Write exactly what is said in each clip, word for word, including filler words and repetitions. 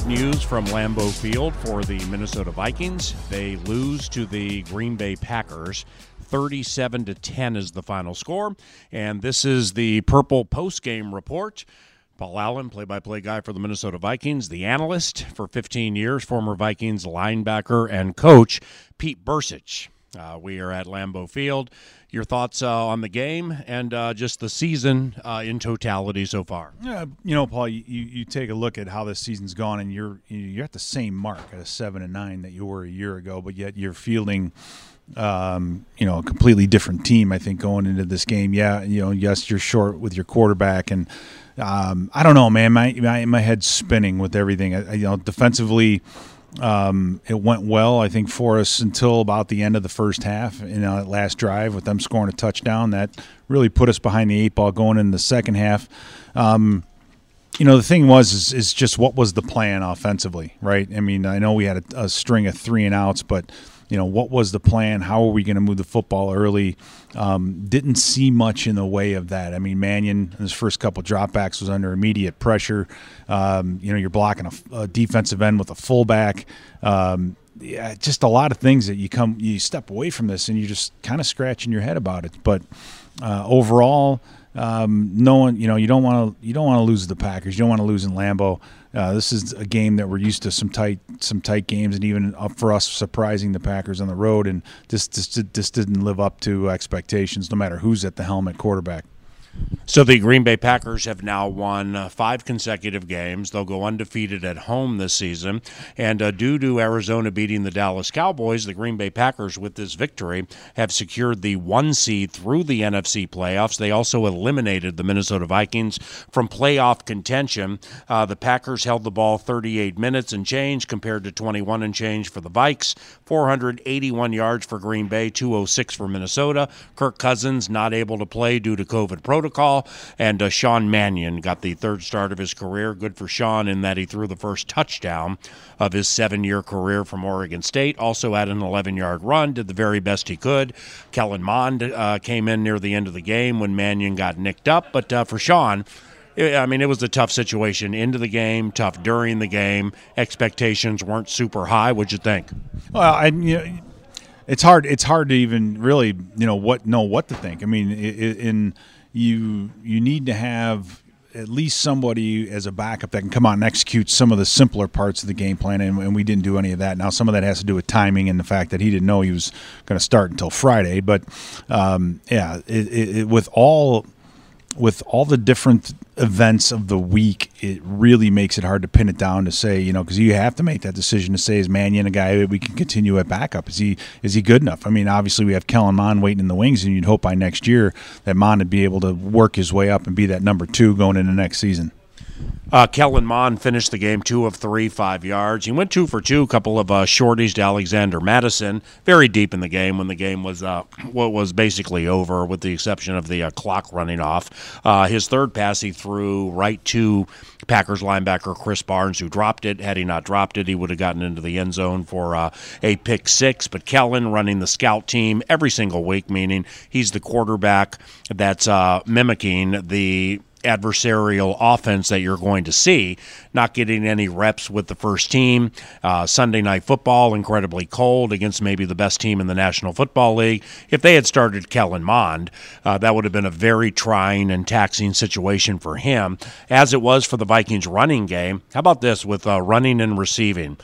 Bad news from Lambeau Field for the Minnesota Vikings. They lose to the Green Bay Packers. thirty-seven to ten is the final score. And this is the Purple Post Game Report. Paul Allen, play-by-play guy for the Minnesota Vikings, the analyst for fifteen years, former Vikings linebacker and coach Pete Bursich. Uh, we are at Lambeau Field. Your thoughts uh, on the game and uh, just the season uh, in totality so far? Yeah, you know, Paul, you, you take a look at how this season's gone, and you're you're at the same mark at a seven and nine that you were a year ago, but yet you're fielding. Um, you know, a completely different team, I think, going into this game. Yeah, you know, yes, you're short with your quarterback. And um, I don't know, man, my, my, my head's spinning with everything. I, you know, defensively, um, it went well, I think, for us until about the end of the first half. You know, that last drive with them scoring a touchdown, that really put us behind the eight ball going into the second half. Um, you know, the thing was is, is just what was the plan offensively, right? I mean, I know we had a, a string of three and outs, but – you know, what was the plan? How are we going to move the football early? Um, didn't see much in the way of that. I mean, Mannion, his first couple dropbacks was under immediate pressure. Um, you know, you're blocking a, a defensive end with a fullback. Um, yeah, just a lot of things that you come, you step away from this, and you're just kind of scratching your head about it. But uh, overall, um, no one, you know, you don't want to, you don't want to lose the Packers. You don't want to lose in Lambeau. Uh, this is a game that we're used to, some tight some tight games, and even up for us surprising the Packers on the road, and this, this, this didn't live up to expectations no matter who's at the helm at quarterback. So the Green Bay Packers have now won five consecutive games. They'll go undefeated at home this season. And uh, due to Arizona beating the Dallas Cowboys, the Green Bay Packers, with this victory, have secured the one seed through the N F C playoffs. They also eliminated the Minnesota Vikings from playoff contention. Uh, the Packers held the ball thirty-eight minutes and change compared to twenty-one and change for the Vikes. four hundred eighty-one yards for Green Bay, two oh six for Minnesota. Kirk Cousins not able to play due to COVID protocol. Protocol and uh, Sean Mannion got the third start of his career. Good for Sean in that he threw the first touchdown of his seven-year career from Oregon State. Also had an eleven-yard run, did the very best he could. Kellen Mond uh, came in near the end of the game when Mannion got nicked up, but uh, for Sean, I mean, it was a tough situation into the game, tough during the game. Expectations weren't super high. What'd you think? Well, I. You know, it's hard. It's hard to even really, you know, what know what to think. I mean, in. You you need to have at least somebody as a backup that can come out and execute some of the simpler parts of the game plan, and, and we didn't do any of that. Now, some of that has to do with timing and the fact that he didn't know he was going to start until Friday. But um, yeah, it, it, it, with all with all the different events of the week, it really makes it hard to pin it down to say, you know, because you have to make that decision to say, is Mannion a guy that we can continue at backup? Is he is he good enough? I mean, obviously we have Kellen Mond waiting in the wings, and you'd hope by next year that Mond would be able to work his way up and be that number two going into next season. Uh, Kellen Mond finished the game two of three, five yards. He went two for two, a couple of uh, shorties to Alexander Madison, very deep in the game when the game was uh, what was basically over, with the exception of the uh, clock running off. Uh, his third pass he threw right to Packers linebacker Chris Barnes, who dropped it. Had he not dropped it, he would have gotten into the end zone for uh, a pick six. But Kellen, running the scout team every single week, meaning he's the quarterback that's uh, mimicking the adversarial offense that you're going to see, not getting any reps with the first team. Uh, Sunday Night Football, incredibly cold against maybe the best team in the National Football League. If they had started Kellen Mond, uh, that would have been a very trying and taxing situation for him, as it was for the Vikings running game. How about this with uh, running and receiving?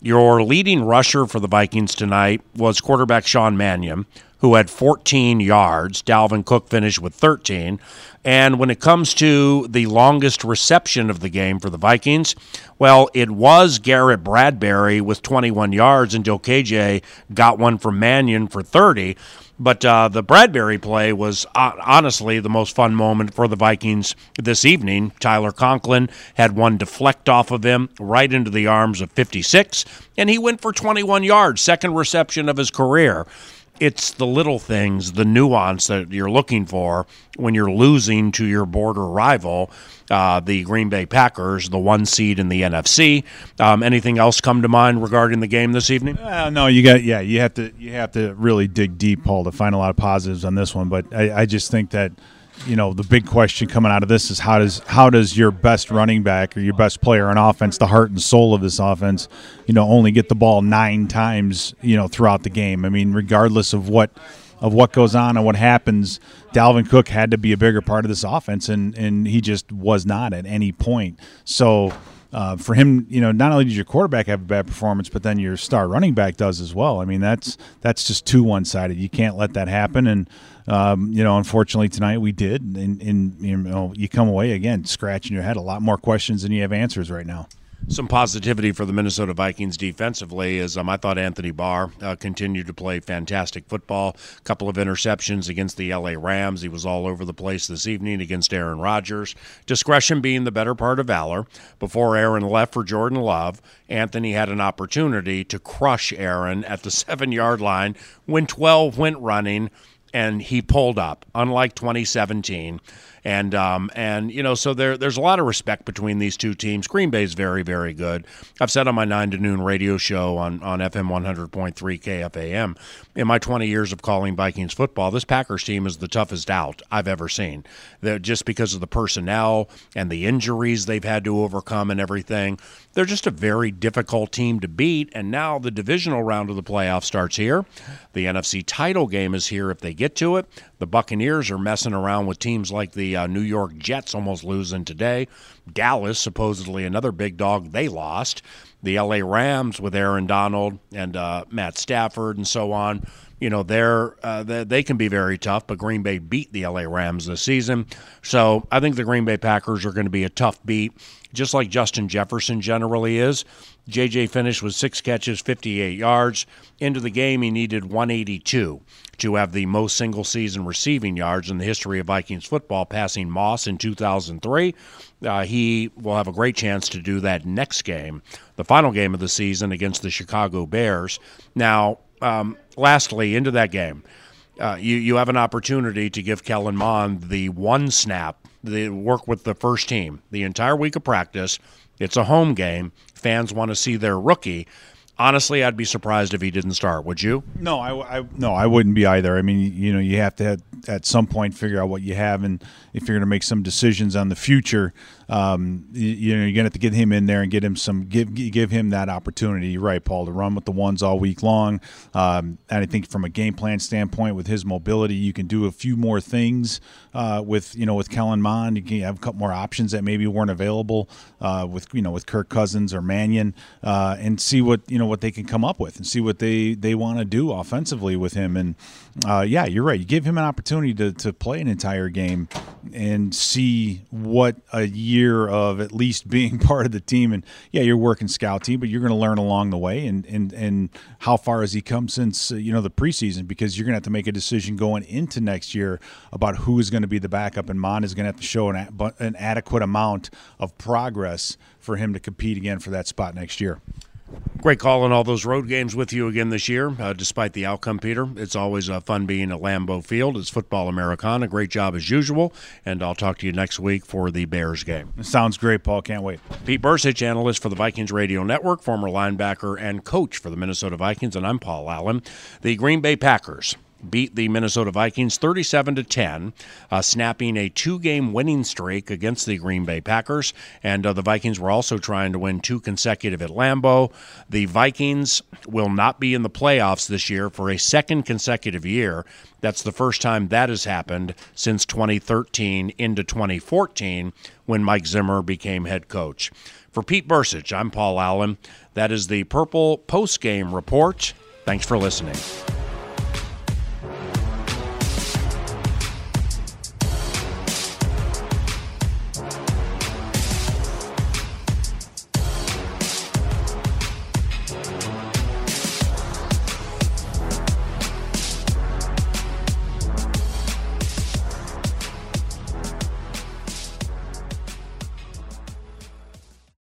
Your leading rusher for the Vikings tonight was quarterback Sean Mannion, who had fourteen yards. Dalvin Cook finished with thirteen. And when it comes to the longest reception of the game for the Vikings, well, it was Garrett Bradbury with twenty-one yards until K J got one from Mannion for thirty. But uh, the Bradbury play was uh, honestly the most fun moment for the Vikings this evening. Tyler Conklin had one deflect off of him right into the arms of fifty-six, and he went for twenty-one yards, second reception of his career. It's the little things, the nuance that you're looking for when you're losing to your border rival, uh, the Green Bay Packers, the one seed in the N F C. Um, anything else come to mind regarding the game this evening? Uh, no, you got yeah, you have to you have to really dig deep, Paul, to find a lot of positives on this one. But I, I just think that you know, the big question coming out of this is how does how does your best running back or your best player on offense, the heart and soul of this offense, you know, only get the ball nine times, you know, throughout the game? I mean, regardless of what of what goes on and what happens, Dalvin Cook had to be a bigger part of this offense, and and he just was not at any point. So uh, for him, you know, not only did your quarterback have a bad performance, but then your star running back does as well. I mean, that's that's just too one-sided. You can't let that happen, and Um, you know, unfortunately tonight we did, and, and you know, you come away again scratching your head, a lot more questions than you have answers right now. Some positivity for the Minnesota Vikings defensively is um, I thought Anthony Barr uh, continued to play fantastic football. A couple of interceptions against the L A Rams. He was all over the place this evening against Aaron Rodgers. Discretion being the better part of valor. Before Aaron left for Jordan Love, Anthony had an opportunity to crush Aaron at the seven-yard line when twelve went running, and he pulled up, unlike twenty seventeen. And, um, and you know, so there, there's a lot of respect between these two teams. Green Bay's very, very good. I've said on my nine to noon radio show on, on F M one hundred point three K F A M, in my twenty years of calling Vikings football, this Packers team is the toughest out I've ever seen. They're, just because of the personnel and the injuries they've had to overcome and everything, they're just a very difficult team to beat. And now the divisional round of the playoffs starts here. The N F C title game is here if they get to it. The Buccaneers are messing around with teams like the uh, New York Jets, almost losing today. Dallas, supposedly another big dog, they lost. The L A Rams with Aaron Donald and uh, Matt Stafford and so on. You know, they're, uh, they, they can be very tough, but Green Bay beat the L A Rams this season. So I think the Green Bay Packers are going to be a tough beat, just like Justin Jefferson generally is. J J finished with six catches, fifty-eight yards. Into the game, he needed one eighty-two to have the most single-season receiving yards in the history of Vikings football, passing Moss in two thousand three. Uh, he will have a great chance to do that next game, the final game of the season against the Chicago Bears. Now, um, lastly, into that game, uh, you, you have an opportunity to give Kellen Mond the one snap, the work with the first team, the entire week of practice. It's a home game. Fans want to see their rookie. Honestly, I'd be surprised if he didn't start. Would you? No, I, I no, I wouldn't be either. I mean, you know, you have to have, at some point figure out what you have, and if you're going to make some decisions on the future, um, you, you know, you're going to have to get him in there and get him some give give him that opportunity. You're right, Paul, to run with the ones all week long. Um, and I think from a game plan standpoint, with his mobility, you can do a few more things uh, with you know with Kellen Mond. You can have a couple more options that maybe weren't available uh, with you know with Kirk Cousins or Mannion, uh, and see what you know. what they can come up with and see what they, they want to do offensively with him. And, uh, yeah, you're right. You give him an opportunity to, to play an entire game and see what a year of at least being part of the team. And, yeah, you're working scout team, but you're going to learn along the way and, and, and how far has he come since, you know, the preseason, because you're going to have to make a decision going into next year about who is going to be the backup, and Mond is going to have to show an, an adequate amount of progress for him to compete again for that spot next year. Great calling all those road games with you again this year, uh, despite the outcome, Peter. It's always uh, fun being at Lambeau Field. It's Football Americana. Great job as usual, and I'll talk to you next week for the Bears game. Sounds great, Paul. Can't wait. Pete Bursich, analyst for the Vikings Radio Network, former linebacker and coach for the Minnesota Vikings, and I'm Paul Allen. The Green Bay Packers beat the Minnesota Vikings thirty-seven to ten, uh, snapping a two-game winning streak against the Green Bay Packers. And uh, the Vikings were also trying to win two consecutive at Lambeau. The Vikings will not be in the playoffs this year for a second consecutive year. That's the first time that has happened since twenty thirteen into twenty fourteen, when Mike Zimmer became head coach. For Pete Bursich, I'm Paul Allen. That is the Purple Post Game Report. Thanks for listening.